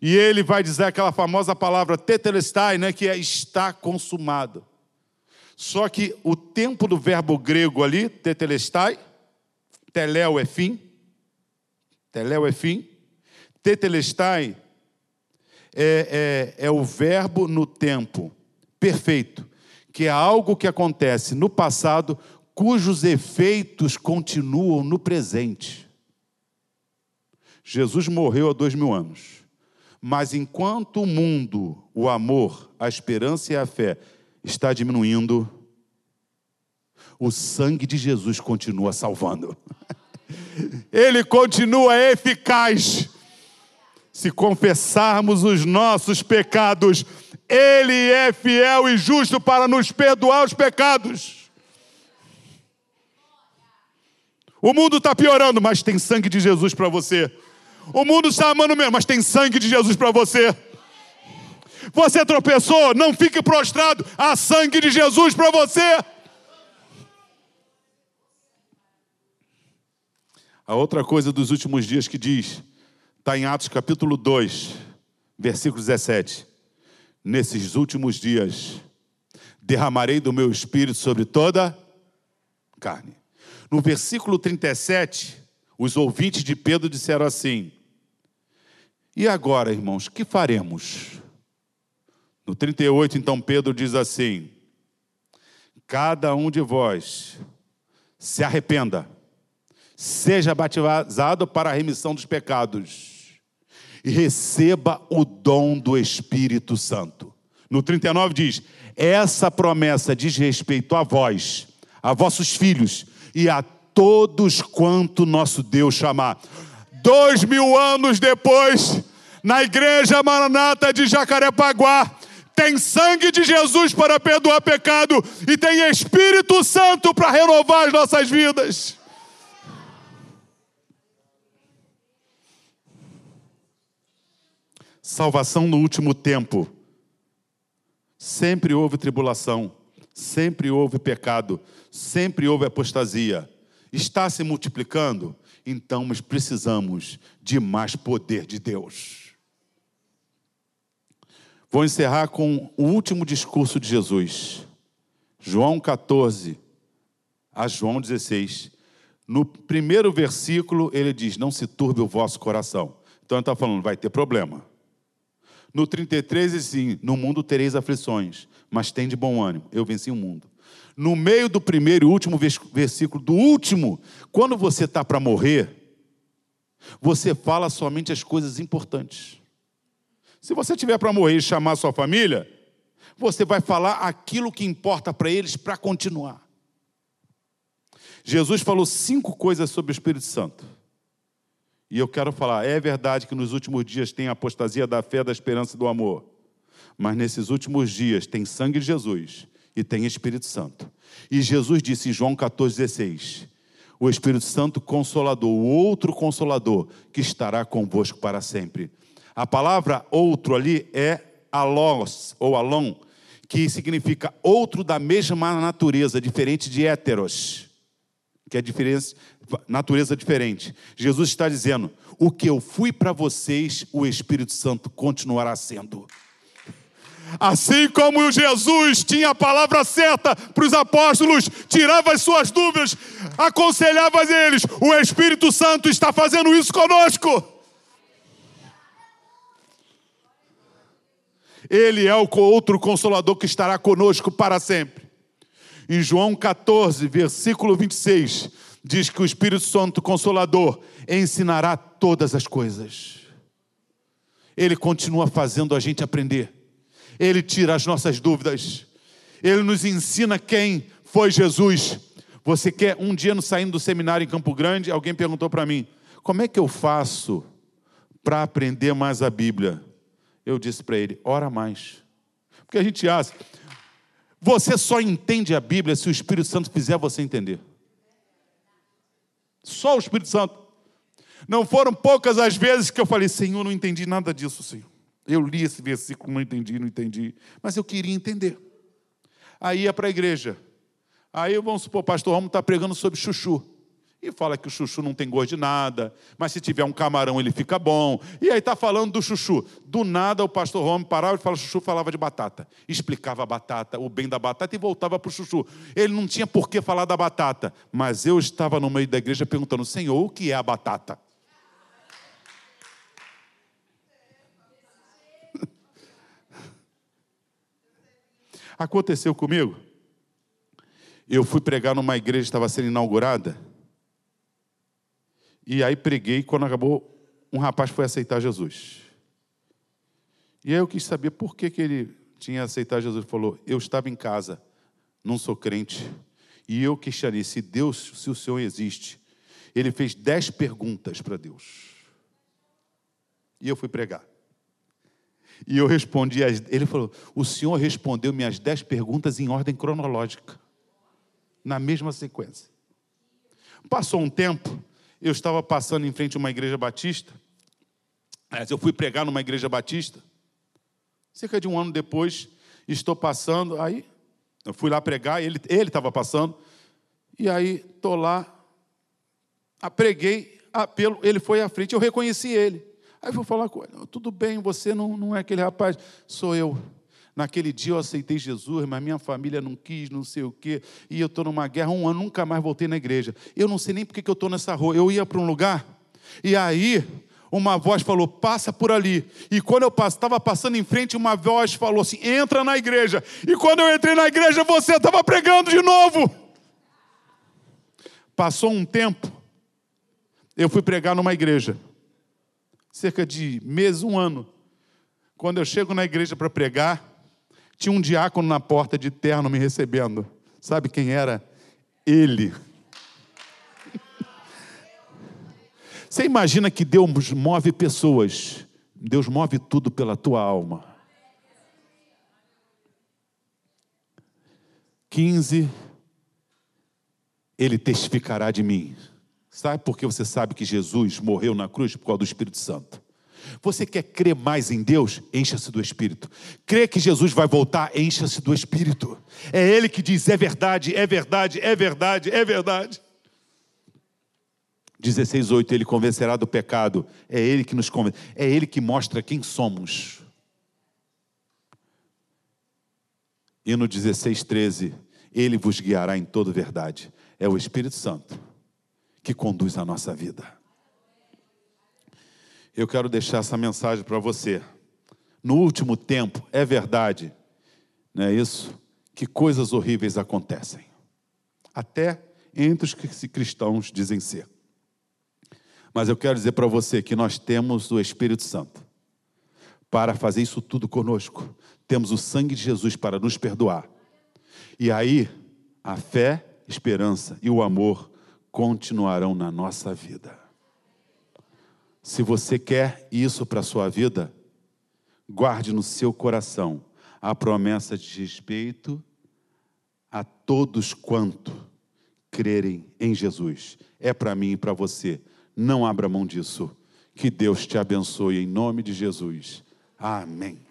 e ele vai dizer aquela famosa palavra tetelestai, né, que é está consumado. Só que o tempo do verbo grego ali, tetelestai, teleo é fim, tetelestai é o verbo no tempo perfeito, que é algo que acontece no passado, cujos efeitos continuam no presente. Jesus morreu há 2000 anos, mas enquanto o mundo, o amor, a esperança e a fé está diminuindo, o sangue de Jesus continua salvando. Ele continua eficaz. Se confessarmos os nossos pecados, ele é fiel e justo para nos perdoar os pecados. O mundo está piorando, mas tem sangue de Jesus para você. O mundo está amando mesmo, mas tem sangue de Jesus para você. Você tropeçou, não fique prostrado, há sangue de Jesus para você. A outra coisa dos últimos dias que diz, está em Atos capítulo 2, versículo 17. Nesses últimos dias, derramarei do meu espírito sobre toda carne. No versículo 37, os ouvintes de Pedro disseram assim: e agora, irmãos, que faremos? No 38, então, Pedro diz assim: cada um de vós se arrependa, seja batizado para a remissão dos pecados e receba o dom do Espírito Santo. No 39 diz: essa promessa diz respeito a vós, a vossos filhos e a todos quanto nosso Deus chamar. 2000 anos depois, na igreja Maranata de Jacarepaguá, tem sangue de Jesus para perdoar pecado e tem Espírito Santo para renovar as nossas vidas. Salvação no último tempo. Sempre houve tribulação, sempre houve pecado, sempre houve apostasia. Está se multiplicando? Então nós precisamos de mais poder de Deus. Vou encerrar com o último discurso de Jesus. João 14 a João 16. No primeiro versículo, ele diz: não se turbe o vosso coração. Então, ele está falando, vai ter problema. No 33, ele diz assim: no mundo tereis aflições, mas tende bom ânimo, eu venci o mundo. No meio do primeiro e último versículo, do último, quando você está para morrer, você fala somente as coisas importantes. Se você tiver para morrer e chamar sua família, você vai falar aquilo que importa para eles para continuar. Jesus falou 5 coisas sobre o Espírito Santo. E eu quero falar, é verdade que nos últimos dias tem a apostasia da fé, da esperança e do amor. Mas nesses últimos dias tem sangue de Jesus e tem Espírito Santo. E Jesus disse em João 14:16, o Espírito Santo Consolador, o outro Consolador que estará convosco para sempre. A palavra outro ali é alós, ou alon, que significa outro da mesma natureza, diferente de héteros, que é natureza diferente. Jesus está dizendo, o que eu fui para vocês, o Espírito Santo continuará sendo. Assim como Jesus tinha a palavra certa para os apóstolos, tirava as suas dúvidas, aconselhava eles, o Espírito Santo está fazendo isso conosco. Ele é o outro Consolador que estará conosco para sempre. Em João 14, versículo 26, diz que o Espírito Santo Consolador ensinará todas as coisas. Ele continua fazendo a gente aprender. Ele tira as nossas dúvidas. Ele nos ensina quem foi Jesus. Você quer, um dia no saindo do seminário em Campo Grande, alguém perguntou para mim, como é que eu faço para aprender mais a Bíblia? Eu disse para ele, ora mais. Porque a gente acha, você só entende a Bíblia se o Espírito Santo fizer você entender. Só o Espírito Santo. Não foram poucas as vezes que eu falei, Senhor, não entendi nada disso, Senhor. Eu li esse versículo, não entendi. Mas eu queria entender. Aí ia para a igreja. Aí, vamos supor, o pastor Rômulo está pregando sobre chuchu. E fala que o chuchu não tem gosto de nada, mas se tiver um camarão ele fica bom. E aí está falando do chuchu. Do nada o pastor Rômulo parava e falava, chuchu falava de batata. Explicava a batata, o bem da batata e voltava para o chuchu. Ele não tinha por que falar da batata. Mas eu estava no meio da igreja perguntando, Senhor, o que é a batata? Aconteceu comigo. Eu fui pregar numa igreja que estava sendo inaugurada. E aí preguei, quando acabou, um rapaz foi aceitar Jesus. E aí eu quis saber por que que ele tinha aceitado Jesus. Ele falou, eu estava em casa, não sou crente. E eu questionei, se o Senhor existe. Ele fez 10 perguntas para Deus. E eu fui pregar. E eu respondi, ele falou, o Senhor respondeu minhas 10 perguntas em ordem cronológica, na mesma sequência. Passou um tempo, eu estava passando em frente a uma igreja batista, eu fui pregar numa igreja batista, cerca de um ano depois, estou passando, aí eu fui lá pregar, ele estava passando, e aí estou lá, preguei, apelo, ele foi à frente, eu reconheci ele. Aí vou falar com ele, tudo bem, você não é aquele rapaz, sou eu. Naquele dia eu aceitei Jesus, mas minha família não quis, não sei o quê, e eu estou numa guerra, um ano, nunca mais voltei na igreja. Eu não sei nem porque que eu estou nessa rua. Eu ia para um lugar, e aí uma voz falou, passa por ali. E quando eu estava passando em frente, uma voz falou assim, entra na igreja. E quando eu entrei na igreja, você estava pregando de novo. Passou um tempo, eu fui pregar numa igreja. Cerca de meses, um ano. Quando eu chego na igreja para pregar, tinha um diácono na porta de terno me recebendo. Sabe quem era? Ele. Você imagina que Deus move pessoas. Deus move tudo pela tua alma. 15. Ele testificará de mim. Sabe por que você sabe que Jesus morreu na cruz? Por causa do Espírito Santo. Você quer crer mais em Deus? Encha-se do Espírito. Crê que Jesus vai voltar? Encha-se do Espírito. É Ele que diz, é verdade, é verdade, é verdade, é verdade. 16:8, Ele convencerá do pecado. É Ele que nos convence. É Ele que mostra quem somos. E no 16:13, Ele vos guiará em toda verdade. É o Espírito Santo que conduz a nossa vida. Eu quero deixar essa mensagem para você. No último tempo, é verdade, não é isso? Que coisas horríveis acontecem, até entre os que cristãos dizem ser. Mas eu quero dizer para você que nós temos o Espírito Santo para fazer isso tudo conosco. Temos o sangue de Jesus para nos perdoar. E aí, a fé, esperança e o amor continuarão na nossa vida. Se você quer isso para a sua vida, guarde no seu coração a promessa de respeito a todos quanto crerem em Jesus. É para mim e para você. Não abra mão disso. Que Deus te abençoe em nome de Jesus. Amém.